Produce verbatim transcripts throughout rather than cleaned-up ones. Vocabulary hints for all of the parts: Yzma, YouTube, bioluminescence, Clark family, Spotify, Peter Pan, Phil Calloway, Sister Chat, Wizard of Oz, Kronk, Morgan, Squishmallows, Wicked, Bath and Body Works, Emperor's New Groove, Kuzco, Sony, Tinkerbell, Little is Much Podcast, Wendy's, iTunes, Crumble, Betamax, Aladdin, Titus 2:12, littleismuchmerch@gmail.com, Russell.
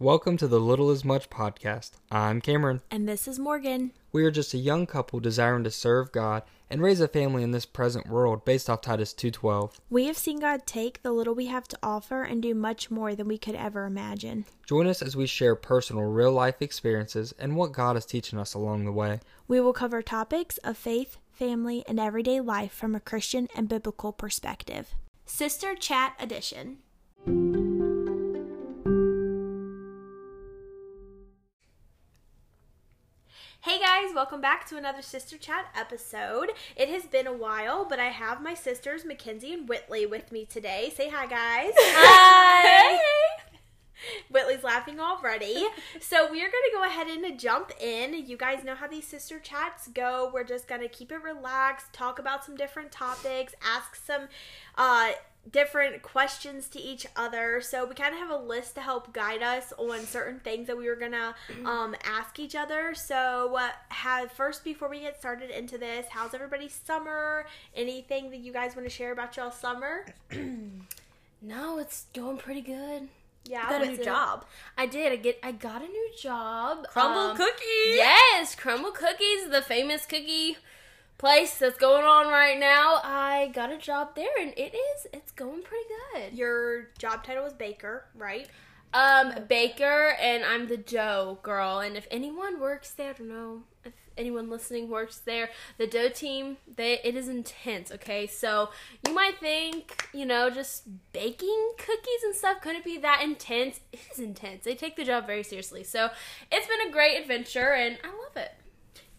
Welcome to the Little is Much Podcast. I'm Cameron. And this is Morgan. We are just a young couple desiring to serve God and raise a family in this present world based off Titus two twelve. We have seen God take the little we have to offer and do much more than we could ever imagine. Join us as we share personal real-life experiences and what God is teaching us along the way. We will cover topics of faith, family, and everyday life from a Christian and biblical perspective. Sister Chat Edition. Hey guys, welcome back to another Sister Chat episode. It has been a while, but I have my sisters, Mackenzie and Whitley, with me today. Say hi, guys. Hi. Hey. Whitley's laughing already. So we're going to go ahead and jump in. You guys know how these Sister Chats go. We're just going to keep it relaxed, talk about some different topics, ask some uh, different questions to each other. So we kind of have a list to help guide us on certain things that we were gonna um ask each other. So uh, have first, before we get started into this, how's everybody's summer? Anything that you guys want to share about y'all summer? No, it's going pretty good. Yeah, I got a new job. I did. I get. I got a new job. Crumble um, cookies. Yes, Crumble Cookies, the famous cookie place that's going on right now. I got a job there, and it is it's going pretty good. Your job title is baker, right? Um, baker, and I'm the dough girl. And if anyone works there, I don't know if anyone listening works there, the dough team, they it is intense. Okay, so you might think, you know, just baking cookies and stuff couldn't be that intense. It is intense. They take the job very seriously. So it's been a great adventure, and I love it.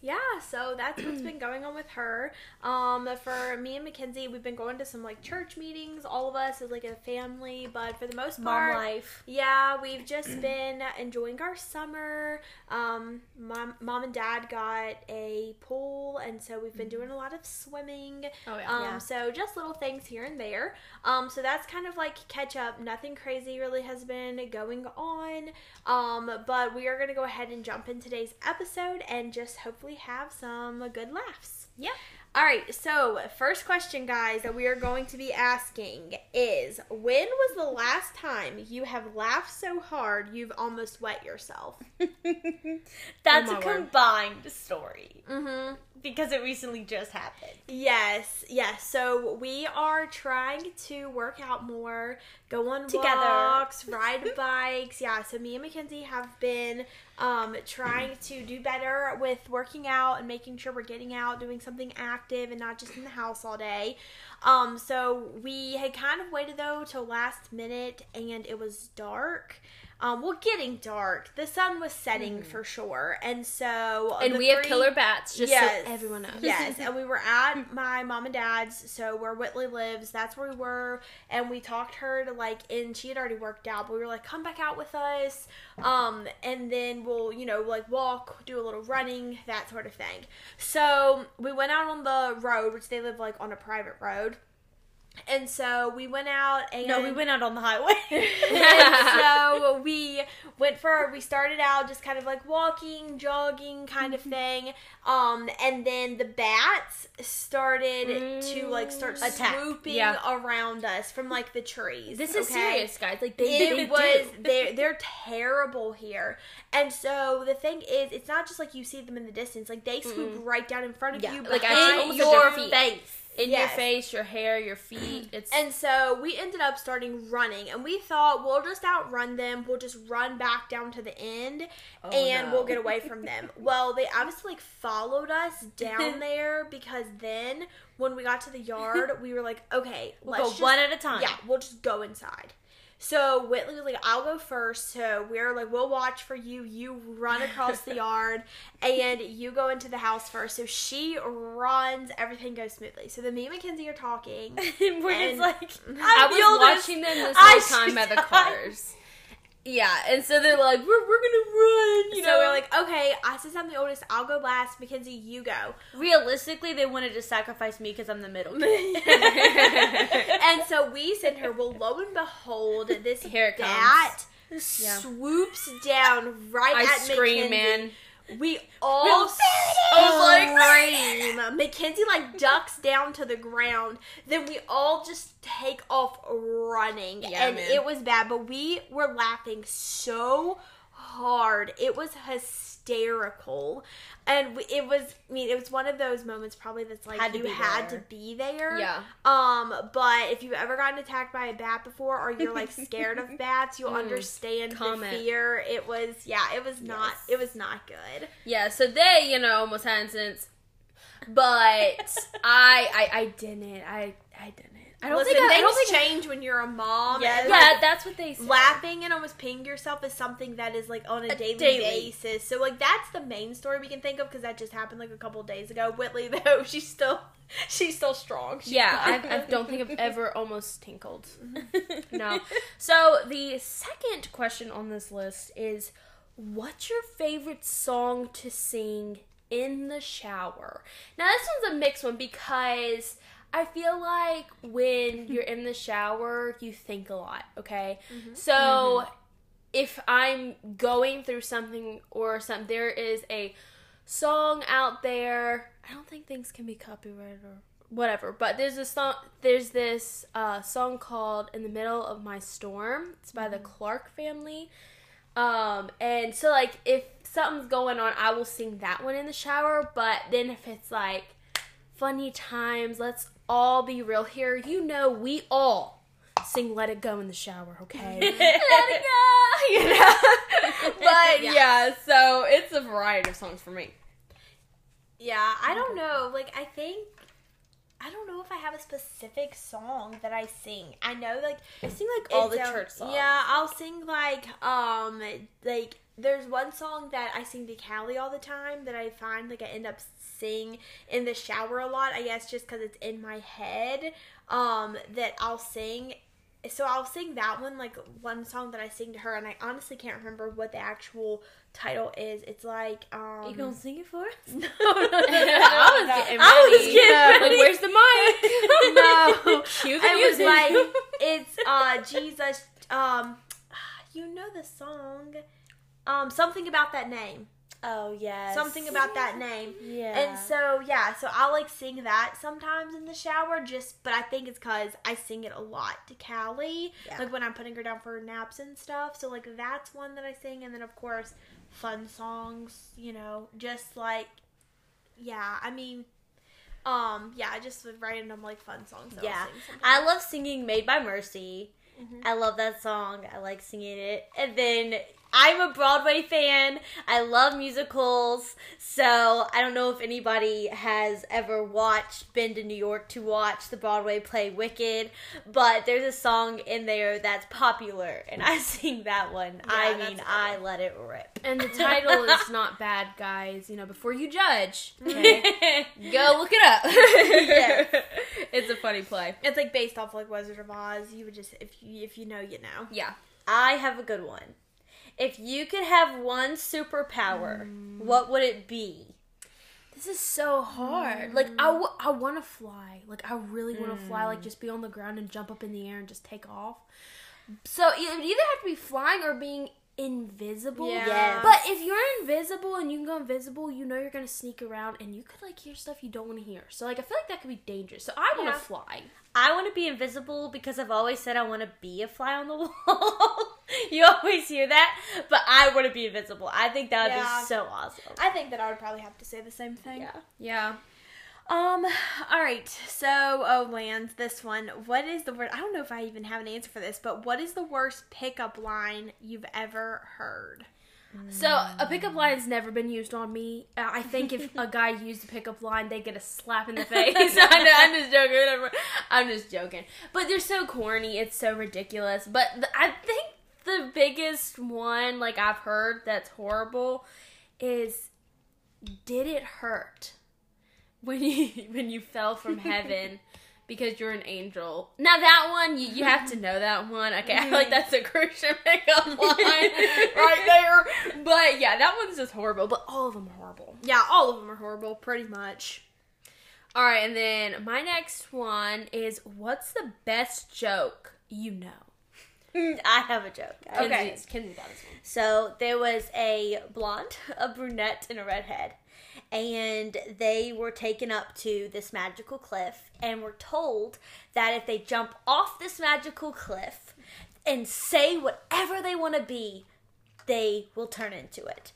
Yeah, so that's what's been going on with her. Um, for me and Mackenzie, we've been going to some, like, church meetings, all of us, as, like, a family, but for the most part... Mom life. Yeah, we've just been enjoying our summer. Um, mom, mom and Dad got a pool, and so we've been doing a lot of swimming. Oh, yeah. Um, yeah. So just little things here and there. Um, so that's kind of, like, catch-up. Nothing crazy really has been going on, um, but we are going to go ahead and jump in today's episode and just hopefully have some good laughs. Yeah. All right, so first question, guys, that we are going to be asking is, when was the last time you have laughed so hard you've almost wet yourself? That's oh a combined word. Story. Mm-hmm. Because it recently just happened. Yes, yes. So we are trying to work out more, go on Together. walks, ride bikes. Yeah, so me and Mackenzie have been um, trying to do better with working out and making sure we're getting out, doing something active. And not just in the house all day. Um, so we had kind of waited, though, till last minute, and it was dark. Um, well, getting dark. The sun was setting mm. for sure. And so... And we three, have killer bats, just yes, so everyone knows. Yes, and we were at my mom and dad's, so where Whitley lives, that's where we were, and we talked her to, like, and she had already worked out, but we were like, come back out with us, um, and then we'll, you know, like, walk, do a little running, that sort of thing. So we went out on the road, which they live, like, on a private road. And so we went out and... No, we went out on the highway. And so we went for... We started out just kind of like walking, jogging kind of thing. Um, and then the bats started mm, to like start attack. swooping yeah. around us from like the trees. This okay? is serious, guys. Like they, it they was... They're, they're terrible here. And so the thing is, it's not just like you see them in the distance. Like they swoop mm-hmm. right down in front of yeah. you. Like in your feet. face. In yes. your face, your hair, your feet. It's And so we ended up starting running. And we thought, we'll just outrun them. We'll just run back down to the end. Oh, and no. we'll get away from them. Well, they obviously like followed us down there. Because then when we got to the yard, we were like, okay. We'll let's go just, one at a time. Yeah, we'll just go inside. So Whitley was like, I'll go first. So we're like, we'll watch for you. You run across the yard and you go into the house first. So she runs, everything goes smoothly. So then me and Mackenzie are talking. and we're and just like, I'm I was oldest. watching them this whole time by the cars. Yeah, and so they're like, we're, we're gonna run, you so know. We're like, okay, I, since I'm the oldest, I'll go last. Mackenzie, you go. Realistically, they wanted to sacrifice me because I'm the middle. And so we send her, well, lo and behold, this Here it bat comes. Yeah. swoops down right I at Mackenzie. I scream, man. We all scream. Mackenzie like ducks down to the ground. Then we all just take off running, yeah, and man. It was bad. But we were laughing so hard. It was hysterical, and it was. I mean, it was one of those moments probably that's like had you had there. to be there. Yeah. Um. But if you've ever gotten attacked by a bat before, or you're like scared of bats, you'll mm, understand comment. the fear. It was. Yeah. It was not. Yes. It was not good. Yeah. So they, you know, almost had incidents, but I, I, I didn't. I, I didn't. I don't Listen, think I, things I don't think change I, when you're a mom. Yeah, and, yeah like, that's what they say. Laughing and almost peeing yourself is something that is, like, on a, a daily, daily basis. So, like, that's the main story we can think of because that just happened, like, a couple of days ago. Whitley, though, she's still she's still strong. She's yeah, I, I don't think I've ever almost tinkled. Mm-hmm. No. So, the second question on this list is, what's your favorite song to sing in the shower? Now, this one's a mixed one because I feel like when you're in the shower, you think a lot, okay? Mm-hmm. So, mm-hmm. if I'm going through something or something, there is a song out there. I don't think things can be copyrighted or whatever, but there's a song, there's this uh, song called In the Middle of My Storm. It's by mm-hmm. the Clark family. Um, and so, like, if something's going on, I will sing that one in the shower, but then if it's, like, funny times, let's all be real here. You know, we all sing Let It Go in the shower, okay? Let it go! You know? But, yeah. yeah, so it's a variety of songs for me. Yeah, I don't know. Like, I think, I don't know if I have a specific song that I sing. I know, like, I sing, like, all the church songs. Yeah, I'll sing, like, um, like, there's one song that I sing to Callie all the time that I find, like, I end up sing in the shower a lot, I guess just because it's in my head, um, that I'll sing. So I'll sing that one, like, one song that I sing to her, and I honestly can't remember what the actual title is. It's, like, um... You gonna sing it for us? No, no, no. no, no, I was no. getting ready. I was getting yeah, ready. Like, where's the mic? No. Cue the I music. I was like, it's, uh, Jesus, um, you know the song. Um, something about that name. Oh, yes. Something about that name. Yeah. And so, yeah, so I'll, like, sing that sometimes in the shower, just, but I think it's because I sing it a lot to Callie, yeah. like, when I'm putting her down for naps and stuff, so, like, that's one that I sing, and then, of course, fun songs, you know, just, like, yeah, I mean, um, yeah, just with random, like, fun songs that yeah. I'll sing sometimes. I love singing Made by Mercy. Mm-hmm. I love that song. I like singing it. And then I'm a Broadway fan. I love musicals. So I don't know if anybody has ever watched, been to New York to watch the Broadway play Wicked, but there's a song in there that's popular, and I sing that one. Yeah, I mean, I let it rip. And the title is not bad, guys. You know, before you judge, okay, go look it up. Yeah. It's a funny play. It's, like, based off, like, Wizard of Oz. You would just, if you, if you know, you know. Yeah. I have a good one. If you could have one superpower, mm. what would it be? This is so hard. Mm. Like, I, w- I want to fly. Like, I really want to mm. fly. Like, just be on the ground and jump up in the air and just take off. So, it would either have to be flying or being invisible. Yeah. Yes. But if you're invisible and you can go invisible, you know you're going to sneak around and you could, like, hear stuff you don't want to hear. So, like, I feel like that could be dangerous. So, I want to yeah. fly. I want to be invisible because I've always said I want to be a fly on the wall. You always hear that, but I want to be invisible. I think that would yeah. be so awesome. I think that I would probably have to say the same thing. Yeah. Yeah. Um, all right. So, oh, Lance, this one. What is the word? I don't know if I even have an answer for this, but what is the worst pickup line you've ever heard? So, a pickup line has never been used on me. Uh, I think if a guy used a pickup line, they get a slap in the face. I know, I'm just joking. I'm just joking. But they're so corny. It's so ridiculous. But the, I think the biggest one, like, I've heard that's horrible is, did it hurt when you when you fell from heaven? Because you're an angel. Now, that one, you, you have to know that one. Okay, I feel like that's a Christian pickup line right there. But, yeah, that one's just horrible. But all of them are horrible. Yeah, all of them are horrible, pretty much. All right, and then my next one is, what's the best joke you know? I have a joke. Okay. Kenzie, Kenzie got this one. So there was a blonde, a brunette, and a redhead. And they were taken up to this magical cliff and were told that if they jump off this magical cliff and say whatever they want to be, they will turn into it.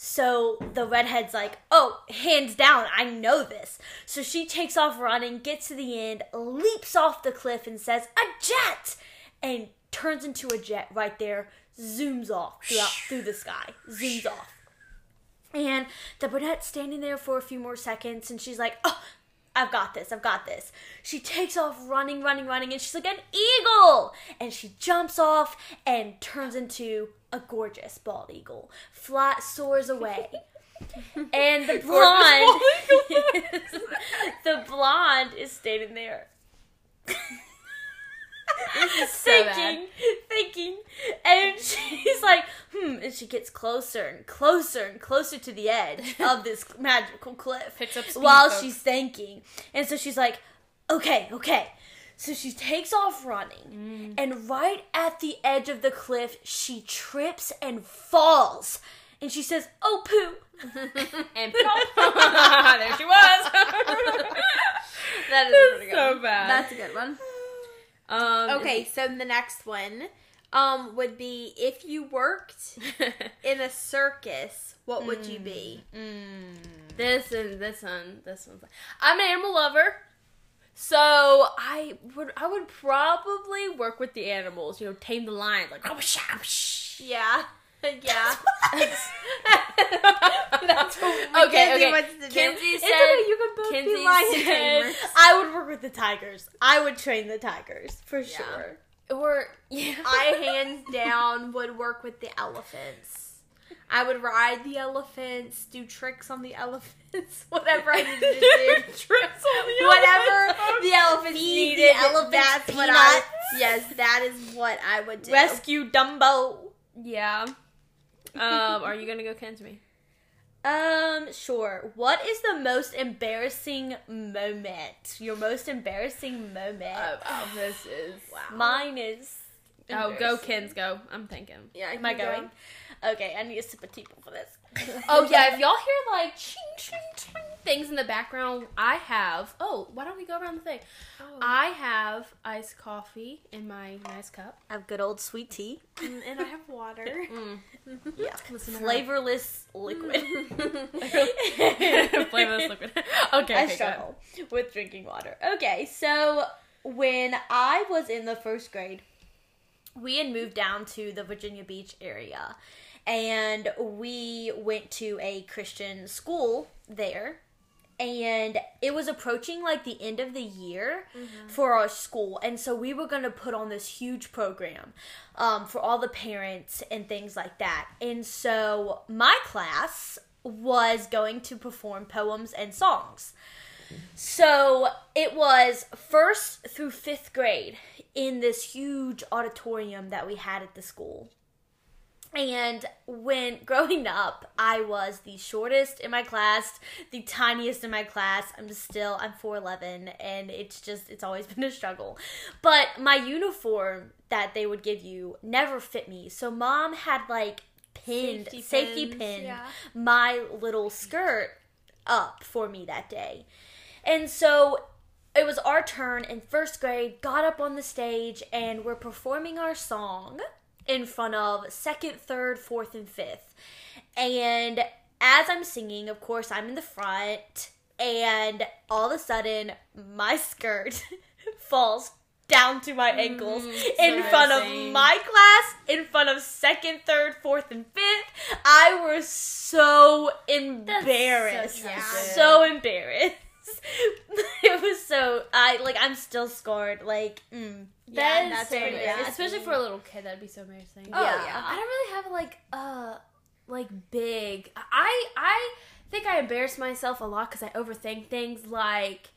So the redhead's like, oh, hands down, I know this. So she takes off running, gets to the end, leaps off the cliff and says, a jet! And turns into a jet right there, zooms off throughout, through the sky, zooms off. And the brunette's standing there for a few more seconds, and she's like, oh, I've got this, I've got this. She takes off running, running, running, and she's like, an eagle! And she jumps off and turns into a gorgeous bald eagle. Fly, soars away. And the blonde, the blonde is standing there. This is so thinking, bad. thinking, and she's like, hmm, and she gets closer and closer and closer to the edge of this magical cliff. Picks up speed, while folks. She's thinking. And so she's like, okay, okay. So she takes off running, mm. and right at the edge of the cliff, she trips and falls. And she says, oh, poo. And poo. There she was. That is That's pretty good. So bad. That's a good one. Um, okay, so the next one um, would be, if you worked in a circus, what would mm, you be? Mm. This and this one, this one. I'm an animal lover, so I would I would probably work with the animals. You know, tame the lion, like yeah, yeah. That's what okay, Kenzie okay. wants to do. Kenzie said, you could both Kenzie be lion tamers. I would work with the tigers. I would train the tigers, for yeah. sure. Or, yeah. I hands down would work with the elephants. I would ride the elephants, do tricks on the elephants, whatever I needed to do. Tricks on the whatever elephants. the elephants needed, needed elephants, that's peanuts. what I Yes, that is what I would do. Rescue Dumbo. Yeah. Um, are you going to go Ken's me? Um, sure. What is the most embarrassing moment? Your most embarrassing moment? Oh, oh this is... Wow. Mine is... Oh, go Ken's, go. I'm thinking. Yeah, Am I going? Go. Okay, I need a sip of tea for this. Oh, yeah, if y'all hear, like, ching, ching, ching things in the background, I have... Oh, why don't we go around the thing? Oh. I have iced coffee in my nice cup. I have good old sweet tea. Mm, and I have water. Mm. Yeah. Flavorless liquid. Flavorless liquid. Okay, I okay, struggle with drinking water. Okay, so when I was in the first grade, we had moved down to the Virginia Beach area, and we went to a Christian school there, and it was approaching, like, the end of the year mm-hmm. for our school, and so we were going to put on this huge program um, for all the parents and things like that, and so my class was going to perform poems and songs. So it was first through fifth grade in this huge auditorium that we had at the school. And when growing up, I was the shortest in my class, the tiniest in my class. I'm still, I'm four eleven, and it's just, it's always been a struggle. But my uniform that they would give you never fit me. So mom had, like, pinned, safety, safety pins, pinned yeah. my little skirt up for me that day. And so it was our turn in first grade, got up on the stage, and we're performing our song in front of second, third, fourth, and fifth. And as I'm singing, of course, I'm in the front, and all of a sudden, my skirt falls down to my ankles mm, in front of my class, in front of second, third, fourth, and fifth. I was so embarrassed. So, so embarrassed. It was so, I like, I'm still scarred. Like, mm, that yeah, that's so pretty bad. bad. Especially for a little kid, that'd be so embarrassing. Oh, yeah. yeah. I don't really have, like, uh, like, big, I, I think I embarrass myself a lot because I overthink things. Like,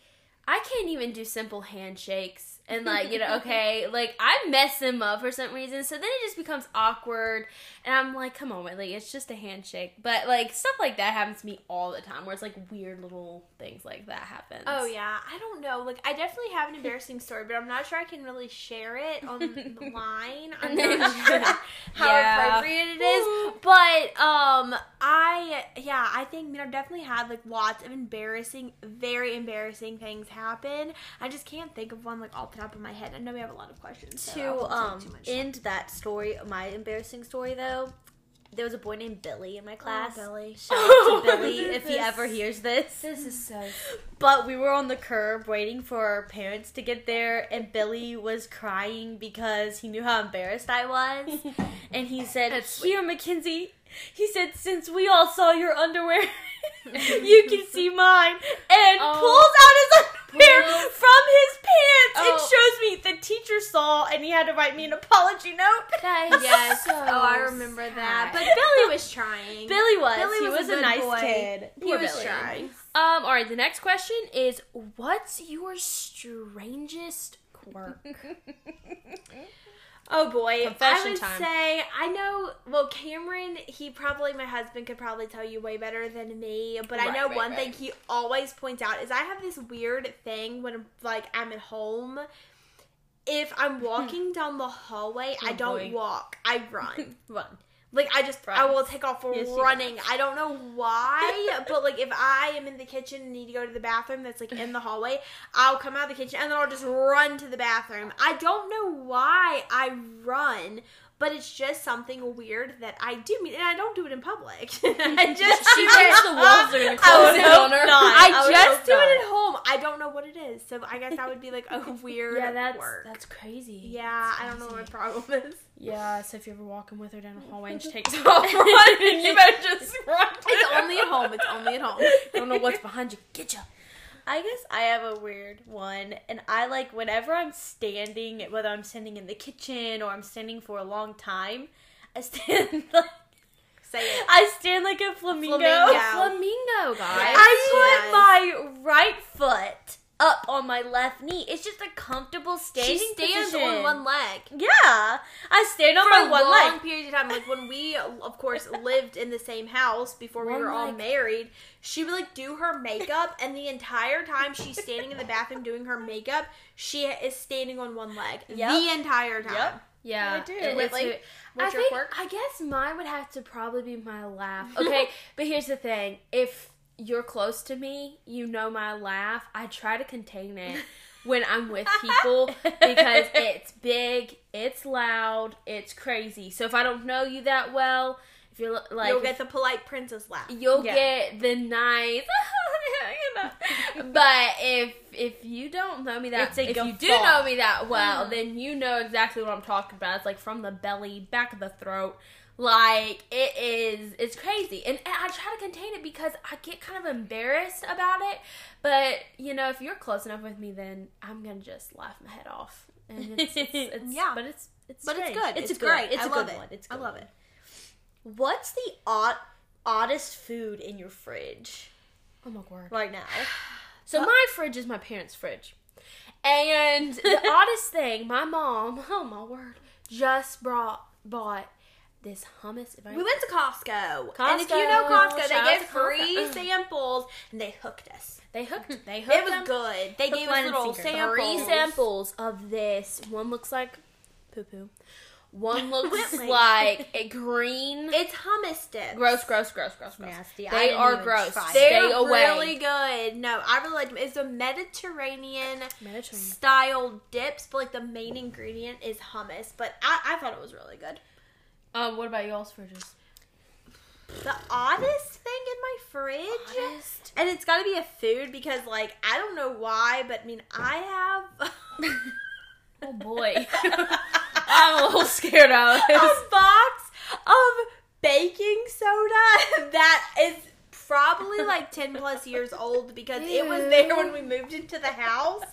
I can't even do simple handshakes and like, you know, okay, like I mess them up for some reason. So then it just becomes awkward and I'm like, come on, like it's just a handshake. But like stuff like that happens to me all the time where it's like weird little things like that happens. Oh yeah. I don't know. Like I definitely have an embarrassing story, but I'm not sure I can really share it on the line. I'm not sure how yeah. appropriate it is. But um I yeah, I think I mean, I've definitely had like lots of embarrassing, very embarrassing things happen. I just can't think of one like off the top of my head. I know we have a lot of questions. So to um end that story, my embarrassing story though, there was a boy named Billy in my class. Oh, Billy. Shout out to Billy if he ever hears this. This is so funny. But we were on the curb waiting for our parents to get there, and Billy was crying because he knew how embarrassed I was. And he said, That's here, sweet. McKenzie, he said, since we all saw your underwear, you can see mine. And oh. pulls out his underwear. From his pants, oh. it shows me the teacher saw, and he had to write me an apology note. That is yes. so oh, I remember sad. that. But Billy was trying. Billy was. Billy he was, was a, a nice boy. kid. Poor he was Billy. trying. Um. All right. The next question is, what's your strangest quirk? Oh boy, Confession I would time. say, I know, well, Cameron, he probably, my husband could probably tell you way better than me, but right, I know right, one right. thing he always points out is I have this weird thing when, like, I'm at home. If I'm walking down the hallway, oh, I don't boy. walk, I run. Run. Like, I just, Runs. I will take off for yes, running. I don't know why, but, like, if I am in the kitchen and need to go to the bathroom that's, like, in the hallway, I'll come out of the kitchen and then I'll just run to the bathroom. I don't know why I run, but it's just something weird that I do. I mean, and I don't do it in public. I just she tears the walls are closing on her. Not. I, I just do not. it at home. I don't know what it is. So I guess that would be like a weird yeah, that's, work. That's crazy. Yeah, that's I don't crazy. know what my problem is. Yeah, so if you're ever walking with her down the hallway and she takes off, you better just run. It's only at home. It's only at home. You don't know what's behind you. Get ya. I guess I have a weird one, and I, like, whenever I'm standing, whether I'm standing in the kitchen or I'm standing for a long time, I stand, like, Say it. I stand like a flamingo. Flamingo, flamingo guys. I yes. put my right foot up on my left knee. It's just a comfortable standing position. She stands position. on one leg. Yeah. I stand on For my one leg. For long periods of time. Like, when we, of course, lived in the same house before one we were leg. all married, she would, like, do her makeup, and the entire time she's standing in the bathroom doing her makeup, she is standing on one leg. Yep. The entire time. Yep. Yeah, I do. It, Wait, like, what's I your think, quirk? I guess mine would have to probably be my laugh. Okay, but here's the thing. If you're close to me, you know my laugh. I try to contain it when I'm with people because it's big, it's loud, it's crazy. So if I don't know you that well, if you're like, you'll get the polite princess laugh. You'll yeah. get the nice. You know. But if if you don't know me that, if you do fall. know me that well, mm. then you know exactly what I'm talking about. It's like from the belly, back of the throat. Like, it is, it's crazy. And, and I try to contain it because I get kind of embarrassed about it. But, you know, if you're close enough with me, then I'm going to just laugh my head off. And it's, it's, it's yeah. But it's, it's But strange. it's good. It's, it's great. Good. It's I a love good it. one. It's good. I love it. What's the odd, oddest food in your fridge? Oh my word. Right now. So well, my fridge is my parents' fridge. And the oddest thing, my mom, oh my word, just brought, bought this hummus. If I we know. went to Costco. Costco. And if you know Costco, they give free Costco. samples, and they hooked us. They hooked They hooked It was them. good. They Hook gave us little samples. Three samples of this. One looks like poo-poo. One looks like a green. It's hummus dip. Gross, gross, gross, gross, gross. Nasty. They are gross. They're Stay away. really good. No, I really like them. It's a Mediterranean, Mediterranean style dips, but like the main ingredient is hummus. But I, I thought it was really good. Um, what about y'all's fridges? The oddest thing in my fridge, oddest. and it's got to be a food because, like, I don't know why, but I mean, I have. Oh boy. I'm a little scared out of this. A box of baking soda that is probably like ten plus years old because Ew. it was there when we moved into the house.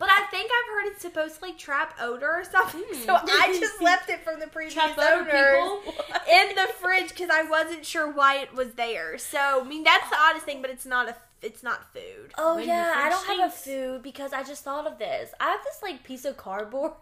But I think I've heard it's supposed to like trap odor or something. Mm. So I just left it from the previous trap odors in the fridge because I wasn't sure why it was there. So, I mean, that's the oddest thing, but it's not a it's not food. Oh, when yeah, I don't stinks. have a food because I just thought of this. I have this, like, piece of cardboard.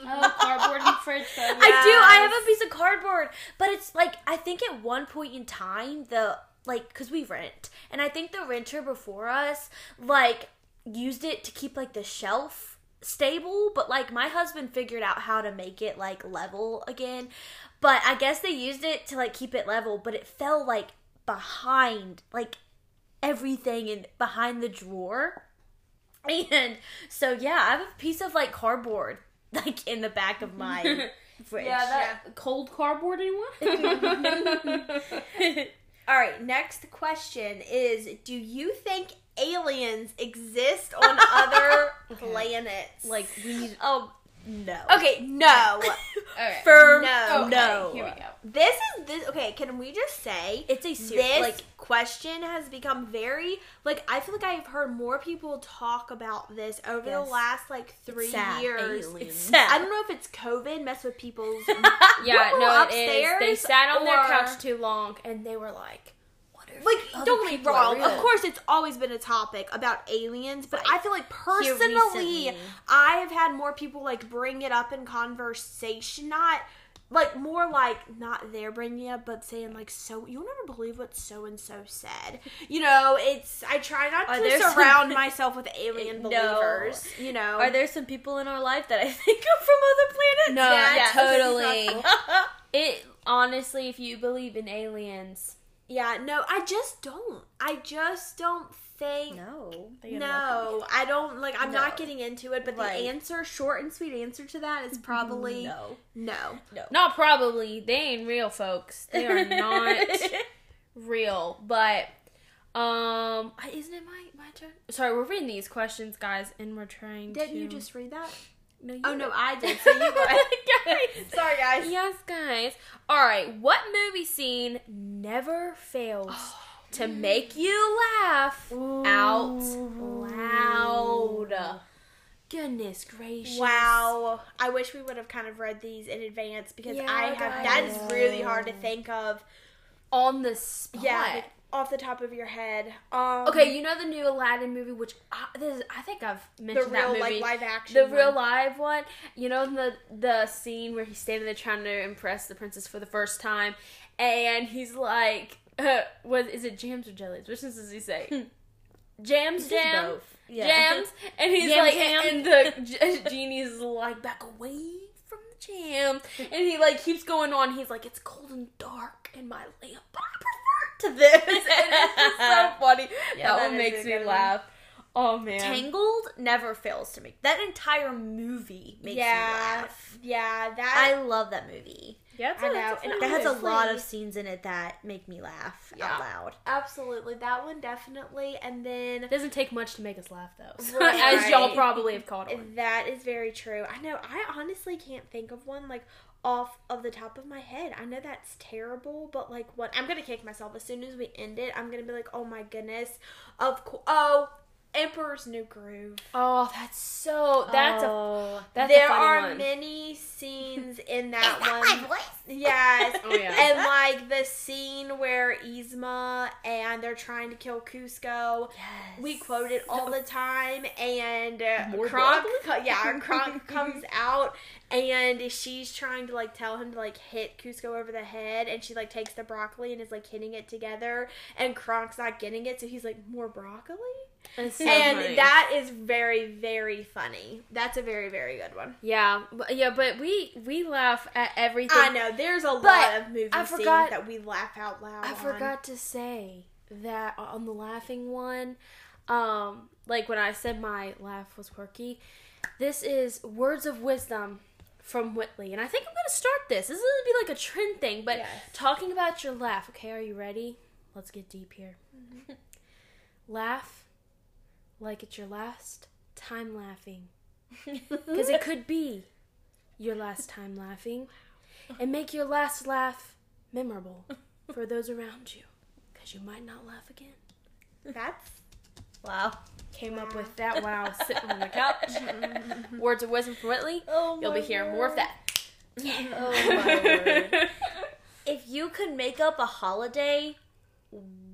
Oh, cardboard in the fridge. Yes. I do. I have a piece of cardboard. But it's, like, I think at one point in time, the, like, because we rent. And I think the renter before us, like, used it to keep, like, the shelf stable. But, like, my husband figured out how to make it, like, level again. But I guess they used it to, like, keep it level. But it fell, like, behind, like, everything in behind the drawer. And so, yeah, I have a piece of, like, cardboard, like, in the back of my fridge. Yeah, that yeah. cold cardboard, anyone? All right, next question is, do you think aliens exist on other okay. planets? Like, we need... Oh, no. Okay, no. Okay. Firm, no. Okay, no. Here we go. This is, this. okay, can we just say, it's a serious, this like, question has become very, like, I feel like I've heard more people talk about this over yes. the last, like, three it's sad. years. Aliens. It's sad. I don't know if it's COVID messed with people's yeah, no, upstairs. It is. They sat on or, their couch too long, and they were like, what are Like, don't be wrong. Of course, it's always been a topic about aliens, but like, I feel like, personally, I have had more people, like, bring it up in conversation, not... Like, more like, not there, Brynja, but saying, like, so, you'll never believe what so-and-so said. You know, it's, I try not Are to surround some... myself with alien believers, no. you know. Are there some people in our life that I think are from other planets? No, yeah, yeah totally. It, honestly, if you believe in aliens. Yeah, no, I just don't. I just don't think. No. No, I don't, like, I'm no. not getting into it, but right. the answer, short and sweet answer to that is probably. No. No. No. Not probably. They ain't real, folks. They are not real. But, um, isn't it my, my turn? Sorry, we're reading these questions, guys, and we're trying Didn't to. Didn't you just read that? No, you oh, didn't. no, I did. So you guys. Sorry, guys. Yes, guys. All right. What movie scene never fails oh, to make you laugh ooh, out loud? Ooh. Goodness gracious. Wow. I wish we would have kind of read these in advance because yeah, I have. Guys. That is really hard to think of on the spot. Yeah. Like, off the top of your head. Um, okay, you know the new Aladdin movie, which I, this is, I think I've mentioned that movie. The real, like, live action The one. real live one. You know the the scene where he's standing there trying to impress the princess for the first time, and he's like, uh, was, is it jams or jellies? Which one does he say? Jams, jam, both. Yeah. jams. And he's jam, like, jam. and the genie's like, back away from the jam. And he, like, keeps going on. He's like, it's cold and dark in my lamp, but I prefer to this. And it's just so funny. Yeah, that one makes me laugh. Oh, man. Tangled never fails to make... That entire movie makes yeah, me laugh. Yeah, that... I love that movie. Yeah, it's I a, know. It's a and it has a lot of scenes in it that make me laugh yeah. out loud. Absolutely. That one, definitely. And then... It doesn't take much to make us laugh, though. So. Right. As y'all probably have caught on. That is very true. I know. I honestly can't think of one, like... off of the top of my head. I know that's terrible, but, like, what? I'm going to kick myself. As soon as we end it, I'm going to be like, oh, my goodness. Of course. Oh, Emperor's New Groove. Oh, that's so, that's oh, a, that's there a funny are one. many scenes in that, that one. My voice? Yes. Oh, yeah. And, like, the scene where Yzma and they're trying to kill Kuzco. Yes. We quote it all the time. And uh, Kronk, yeah, Kronk comes out. And she's trying to, like, tell him to, like, hit Kuzco over the head. And she, like, takes the broccoli and is, like, hitting it together. And Kronk's not getting it. So he's like, more broccoli? That's so and funny. That is very, very funny. That's a very, very good one. Yeah. Yeah, but we we laugh at everything. I know. There's a but lot of movie scenes that we laugh out loud I on. forgot to say that on the laughing one, um, like, when I said my laugh was quirky, this is Words of Wisdom from Whitley, and I think I'm going to start this. This is going to be like a trend thing, but yes. talking about your laugh. Okay, are you ready? Let's get deep here. Mm-hmm. Laugh like it's your last time laughing, because it could be your last time laughing, and make your last laugh memorable for those around you, because you might not laugh again. That's... Wow. Came wow. up with that while I was sitting on the couch. Words of Wisdom from Whitley. Oh, You'll be hearing word. more of that. Yeah. Oh, my word. If you could make up a holiday,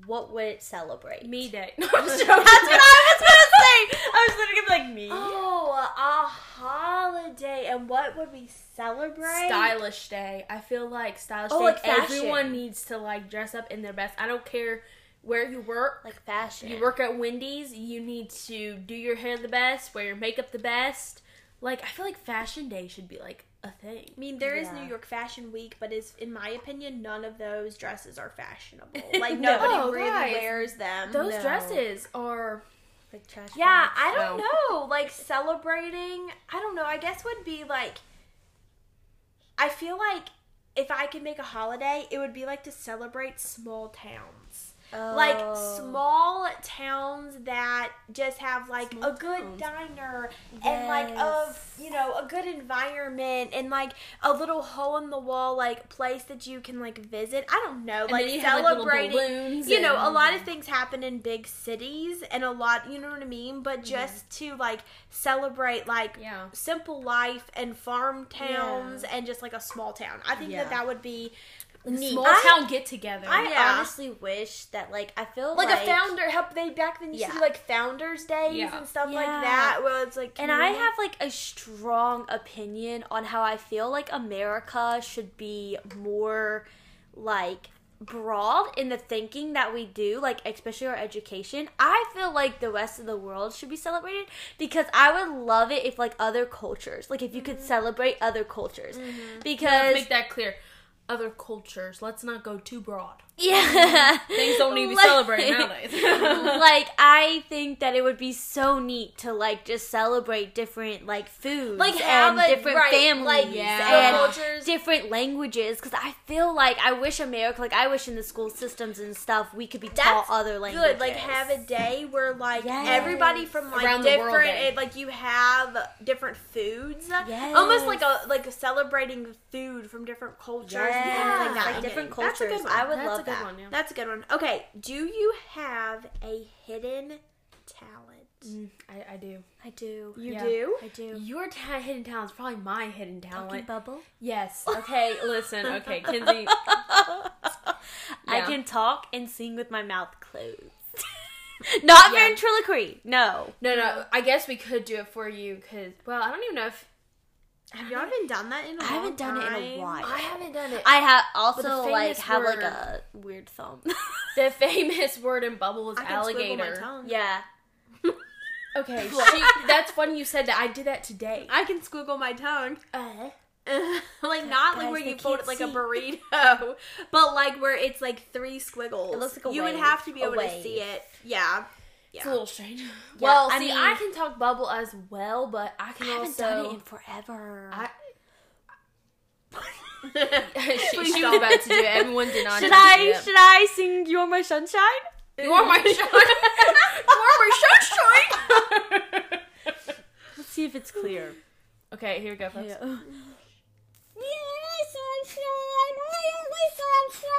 what would it celebrate? Me Day. No, I'm just joking. That's what I was going to say. I was literally going to be like, me. Oh, a holiday. And what would we celebrate? Stylish Day. I feel like Stylish oh, Day, like everyone needs to, like, dress up in their best. I don't care where you work. Like fashion. You work at Wendy's, you need to do your hair the best, wear your makeup the best. Like, I feel like Fashion Day should be, like, a thing. I mean, there yeah. is New York Fashion Week, but it's, in my opinion, none of those dresses are fashionable. Like, no, nobody oh, really right. wears them. Those no. dresses are, like, trash. Yeah, bags. I don't no. know. Like, celebrating, I don't know, I guess would be, like, I feel like if I could make a holiday, it would be, like, to celebrate small towns. Oh. Like, small towns that just have, like, small a good towns. diner yes. and, like, a, you know, a good environment and, like, a little hole-in-the-wall, like, place that you can, like, visit. I don't know. And like, you celebrating, have, like, you know, and... a lot of things happen in big cities and a lot, you know what I mean? But just yeah. to, like, celebrate, like, yeah. simple life and farm towns yeah. and just, like, a small town. I think yeah. that that would be... Neat. Small town I, get together. I yeah. honestly wish that, like, I feel like, like a founder help. They back then used yeah. to do like founders days yeah. and stuff yeah. like that. Well, it's like, and I know? have like a strong opinion on how I feel like America should be more like broad in the thinking that we do, like especially our education. I feel like the rest of the world should be celebrated because I would love it if like other cultures, like if you mm-hmm. could celebrate other cultures, mm-hmm. because yeah, let's make that clear. Other cultures. Let's not go too broad. Yeah. Things don't need to be like, celebrated nowadays. Like, I think that it would be so neat to, like, just celebrate different, like, foods like, and a, different right, families like, yeah. and cultures. Different languages. Because I feel like I wish America, like, I wish in the school systems and stuff we could be taught That's other languages. Good. Like, have a day where, like, yes. everybody from, like, around different, it, like, you have different foods. Yes. Almost like a, like, celebrating food from different cultures. Yes. Yeah. Like, that. Like okay. different cultures. That's a good one. I would That's love That. Good one, yeah. That's a good one. Okay, do you have a hidden talent? Mm, I, I do. I do. You yeah. do? I do. Your ta- hidden talent is probably my hidden talent. Talking bubble? Yes. Okay, listen. Okay, Kenzie. Yeah. I can talk and sing with my mouth closed. Not yeah. ventriloquy. No. No, no. I guess we could do it for you because, well, I don't even know if. Have y'all been done that in a while? I haven't done time? it in a while. I haven't done it. I have also like have word. like a weird thumb. The famous word in bubble is I can alligator. My tongue. Yeah. Okay, she, that's funny you said that. I did that today. I can squiggle my tongue. Uh, uh, like not like where you fold it like see. a burrito, but like where it's like three squiggles. It looks like a you wave. would have to be a able wave. to see it. Yeah. Yeah. It's a little strange. Yeah, well, I see, mean, I can talk bubble as well, but I can I also... I haven't done it in forever. I... she, she was about to do it. Everyone did not should I, it. Should I sing You Are My Sunshine? You Are My Sunshine. You Are My Sunshine. Let's see if it's clear. Okay, here we go, folks. Yeah. You Are My Sunshine.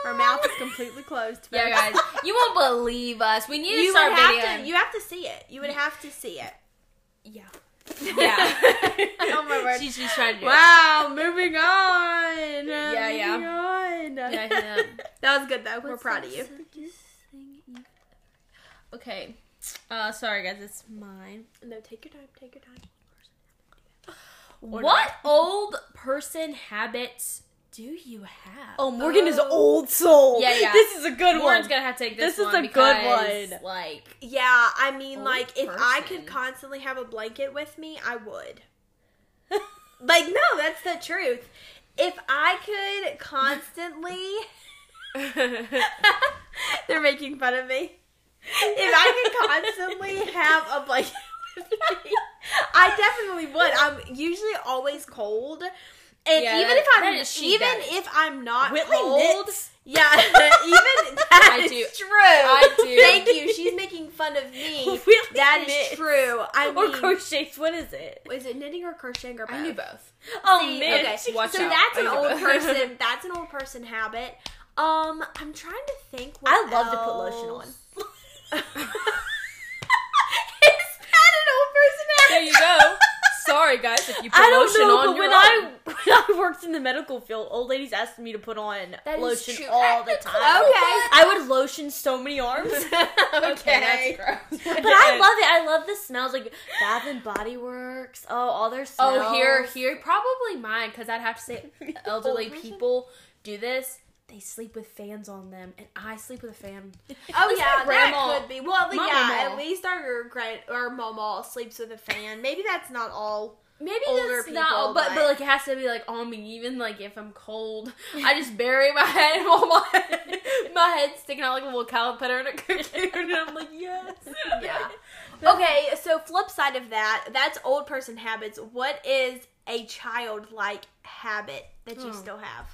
Her mouth is completely closed. Yeah, guys, you won't believe us. We need to start videoing. You have to see it. You would have to see it. Yeah. Yeah. Oh my word. She's just trying to do wow, it. Wow. Moving on. Yeah, moving yeah. on. Yeah, yeah. That was good though. We're What's proud of you. Okay. Uh, sorry guys, it's mine. No, take your time. Take your time. What old person habits? Do you have? Oh, Morgan oh. is old soul. Yeah, yeah. This is a good Morgan's one. Morgan's gonna have to take this, this one. This is a because, good one. Like, yeah, I mean, like, person. if I could constantly have a blanket with me, I would. Like, no, that's the truth. If I could constantly, they're making fun of me. If I could constantly have a blanket with me, I definitely would. I'm usually always cold. And yeah, even if I'm even does. if I'm not Whitley cold, knits. yeah, even that I is do. true. I do. Thank you. She's making fun of me. Whitley that knits. is true. I or mean, crochets. What is it? Is it knitting or crocheting or both? I knew both. Oh, See, okay. Watch so out. that's I an old both. person. That's an old person habit. Um, I'm trying to think. What I love else. to put lotion on. Is that an old person habit? There you go. Sorry. sorry guys if you put I don't lotion know, on but your when own. I when I worked in the medical field, old ladies asked me to put on that lotion all the time. Okay. I would lotion so many arms. okay. okay. That's gross. But I love it. I love the smells. Like Bath and Body Works. Oh, all their smells. Oh, here, here. Probably mine, because I'd have to say elderly people do this. They sleep with fans on them, and I sleep with a fan. Oh, yeah, that could be. Well, yeah, mama. At least our grand or mama sleeps with a fan. Maybe that's not all Maybe older that's people, not, but, but, but, like, it has to be, like, on me, even, like, if I'm cold. I just bury my head in my head, my head's sticking out like a little caterpillar in a cocoon, and I'm like, yes. Yeah. Okay, so flip side of that, that's old person habits. What is a childlike habit that you hmm. still have?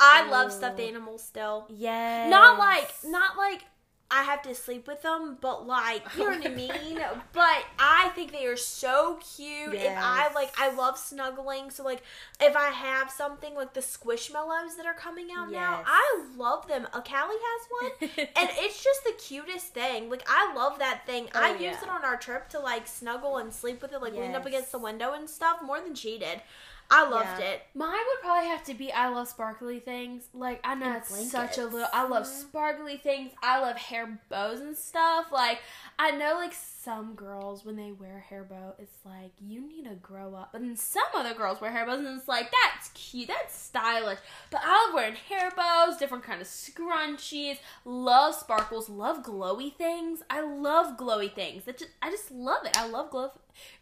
I love stuffed animals still. Yes. Not like, not like I have to sleep with them, but like, you know what I mean? But I think they are so cute. Yes. If I, like, I love snuggling. So, like, if I have something like the Squishmallows that are coming out yes. now, I love them. Uh, Callie has one. And it's just the cutest thing. Like, I love that thing. Oh, I yeah. used it on our trip to, like, snuggle and sleep with it. Like, yes. leaned up against the window and stuff more than she did. I loved yeah. it. Mine would probably have to be I love sparkly things. Like, I know it's such a little... I love mm-hmm. sparkly things. I love hair bows and stuff. Like, I know, like, some girls, when they wear a hair bow, it's like, you need to grow up. But then some other girls wear hair bows, and it's like, that's cute. That's stylish. But I love wearing hair bows, different kind of scrunchies, love sparkles, love glowy things. I love glowy things. That just, I just love it. I love glow,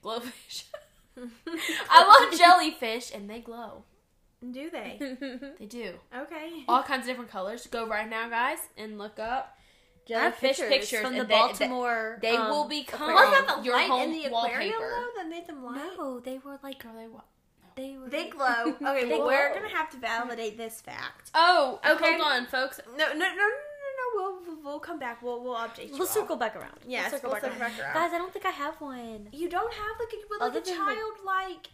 glowfish. I love jellyfish, and they glow. Do they? They do. Okay. All kinds of different colors. Go right now, guys, and look up jellyfish pictures, pictures from the Baltimore. They, they um, will become wasn't your light home in the aquarium though that made them light. No, they were like girl, they, wa- they were. They glow. Okay, they we're glow. Gonna have to validate this fact. Oh, okay. Hold on, folks. No, no, no. no. We'll, we'll come back. We'll we'll update you. We'll circle back around. Yes, we'll circle, we'll back, circle around. back around. Guys, I don't think I have one. You don't have like a, like a childlike...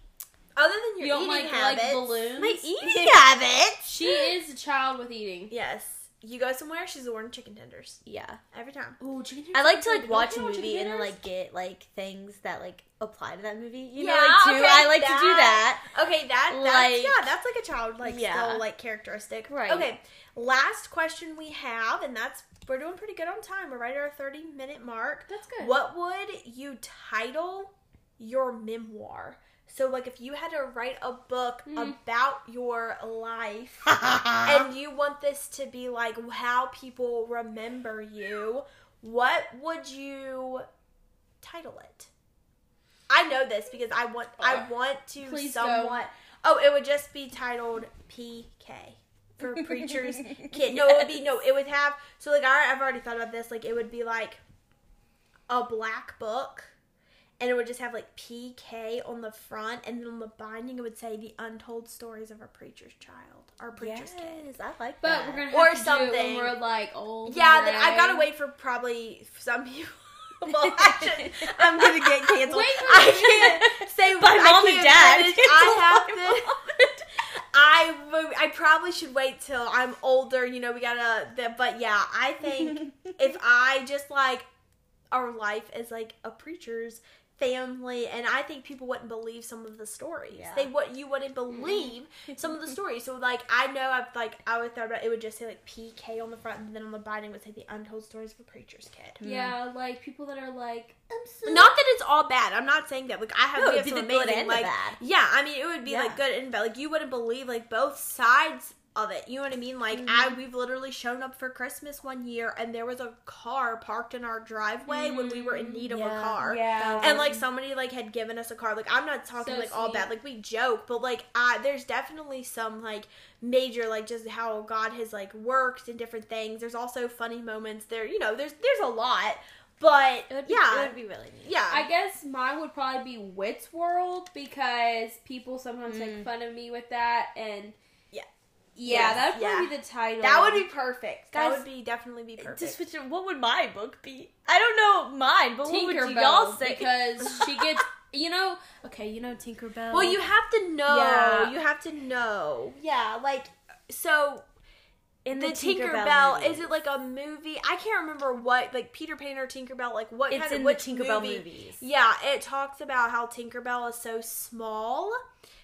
Other than your you don't eating like, habits. Like balloons. My eating habit. She is a child with eating. Yes. You go somewhere, she's ordering chicken tenders. Yeah. Every time. Ooh, chicken tenders. I like to, like, like watch a movie and then, like, get, like, things that, like, apply to that movie. You yeah, know, like, do. Okay, I like that. to do that. Okay, that, that's, like, yeah, that's, like, a child, like, yeah. still, like, characteristic. Right. Okay, last question we have, and that's, we're doing pretty good on time. We're right at our thirty-minute mark. That's good. What would you title your memoir? So, like, if you had to write a book mm. about your life and you want this to be, like, how people remember you, what would you title it? I know this because I want uh, I want to please somewhat... Go. Oh, it would just be titled P K for Preacher's Kid. No, yes. it would be... No, it would have... So, like, I, I've already thought about this. Like, it would be, like, a black book. And it would just have, like, P K on the front. And then on the binding, it would say the untold stories of our preacher's child. Our preacher's yes, kid. I like that. But we're going to have or to something. do it when we're, like, old. Yeah, then I've got to wait for probably some people. Well, actually, I'm going to get canceled. Wait, I can't say by mom and dad. I have to. I, I probably should wait till I'm older. You know, we got to. But, yeah, I think if I just, like, our life is, like, a preacher's family, and I think people wouldn't believe some of the stories. Yeah. They what you wouldn't believe some of the stories. So, like, I know I've like I would thought about it would just say like P K on the front, and then on the binding would say the untold stories of a preacher's kid. Yeah, like people that are like I'm so not that it's all bad. I'm not saying that. Like I have, no, we have some amazing good and like bad. Yeah, I mean it would be yeah. like good and bad. Like you wouldn't believe like both sides of it. You know what I mean? Like, mm-hmm. I we've literally shown up for Christmas one year, and there was a car parked in our driveway mm-hmm. when we were in need of yeah, a car. Yeah. And, like, somebody, like, had given us a car. Like, I'm not talking, so like, sweet. all bad. Like, we joke, but, like, I, there's definitely some, like, major, like, just how God has, like, worked and different things. There's also funny moments there. You know, there's there's a lot. But, it would be, yeah. It would be really neat. Yeah. I guess mine would probably be Wits World, because people sometimes mm. make fun of me with that, and... Yeah, yes, that would probably yeah. be the title. That would be perfect. That, that would be definitely be perfect. Just switch, what would my book be? I don't know mine, but Tinker what would Bell, y'all say? Because she gets, you know, okay, you know Tinkerbell. Well, you have to know. Yeah. You have to know. Yeah, like, so in the, the Tinkerbell, Tinkerbell is it like a movie? I can't remember what, like Peter Pan or Tinkerbell, like what it's kind in of which the Tinkerbell movie? movies. Yeah, it talks about how Tinkerbell is so small,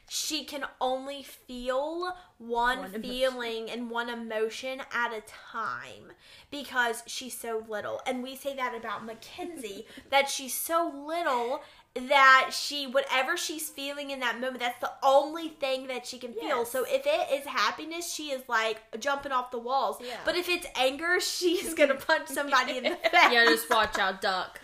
she can only feel one, one feeling emotion. and one emotion at a time because she's so little. And we say that about Mackenzie, that she's so little that she, whatever she's feeling in that moment, that's the only thing that she can yes. feel. So if it is happiness, she is like jumping off the walls. Yeah. But if it's anger, she's going to punch somebody in the face. Yeah, just watch out, duck.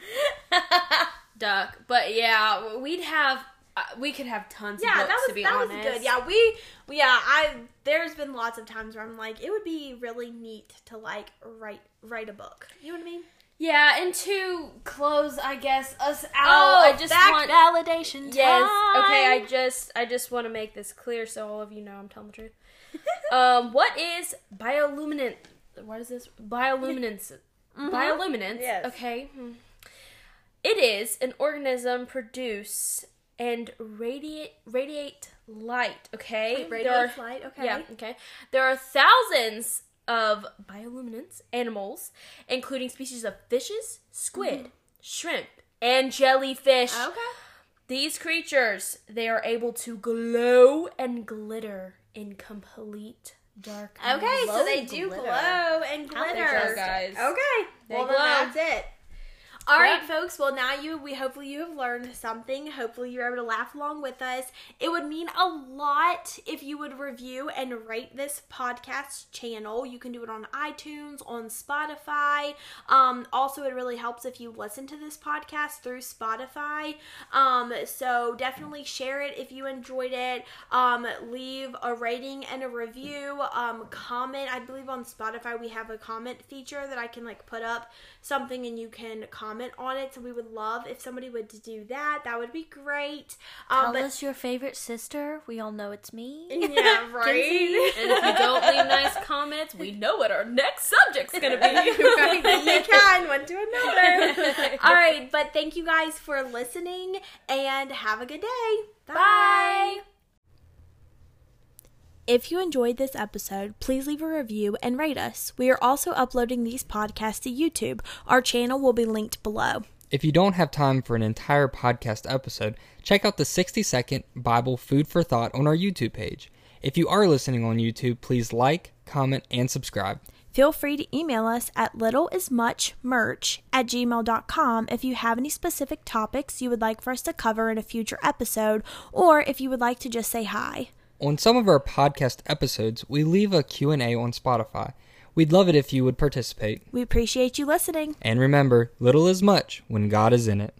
duck. But yeah, we'd have... Uh, we could have tons yeah, of books, that was, to be that honest. Yeah, that was good. Yeah, we, we, yeah, I, there's been lots of times where I'm like, it would be really neat to, like, write, write a book. You know what I mean? Yeah, and to close, I guess, us out. Oh, I just fact want... validation time. Yes. Okay, I just, I just want to make this clear so all of you know I'm telling the truth. um, what is bioluminescence? What is this? Bioluminescence. mm-hmm. Bioluminescence. Yes. Okay. Mm-hmm. It is an organism produced... and radiate radiate light, okay? Wait, radiate are, light, okay. Yeah, okay. There are thousands of bioluminescent animals, including species of fishes, squid, mm. shrimp, and jellyfish. Okay. These creatures, they are able to glow and glitter in complete dark. Okay, so they do glitter. glow and glitter. Guys. Okay. They well, glow. Then that's it. All right, yeah. folks. Well, now you we hopefully you have learned something. Hopefully you're able to laugh along with us. It would mean a lot if you would review and rate this podcast channel. You can do it on iTunes, on Spotify. Um, also, it really helps if you listen to this podcast through Spotify. Um, so definitely share it if you enjoyed it. Um, leave a rating and a review. Um, comment. I believe on Spotify we have a comment feature that I can like put up something and you can comment. Comment on it, so we would love if somebody would do that. That would be great. Um, Tell but, us your favorite sister. We all know it's me. Yeah, right. And if you don't leave nice comments, we know what our next subject's gonna be. Right? You can one to another. All right, but thank you guys for listening, and have a good day. Bye. Bye. If you enjoyed this episode, please leave a review and rate us. We are also uploading these podcasts to YouTube. Our channel will be linked below. If you don't have time for an entire podcast episode, check out the sixty second Bible Food for Thought on our YouTube page. If you are listening on YouTube, please like, comment, and subscribe. Feel free to email us at littleismuchmerch at gmail dot com if you have any specific topics you would like for us to cover in a future episode, or if you would like to just say hi. On some of our podcast episodes, we leave a Q and A on Spotify. We'd love it if you would participate. We appreciate you listening. And remember, little is much when God is in it.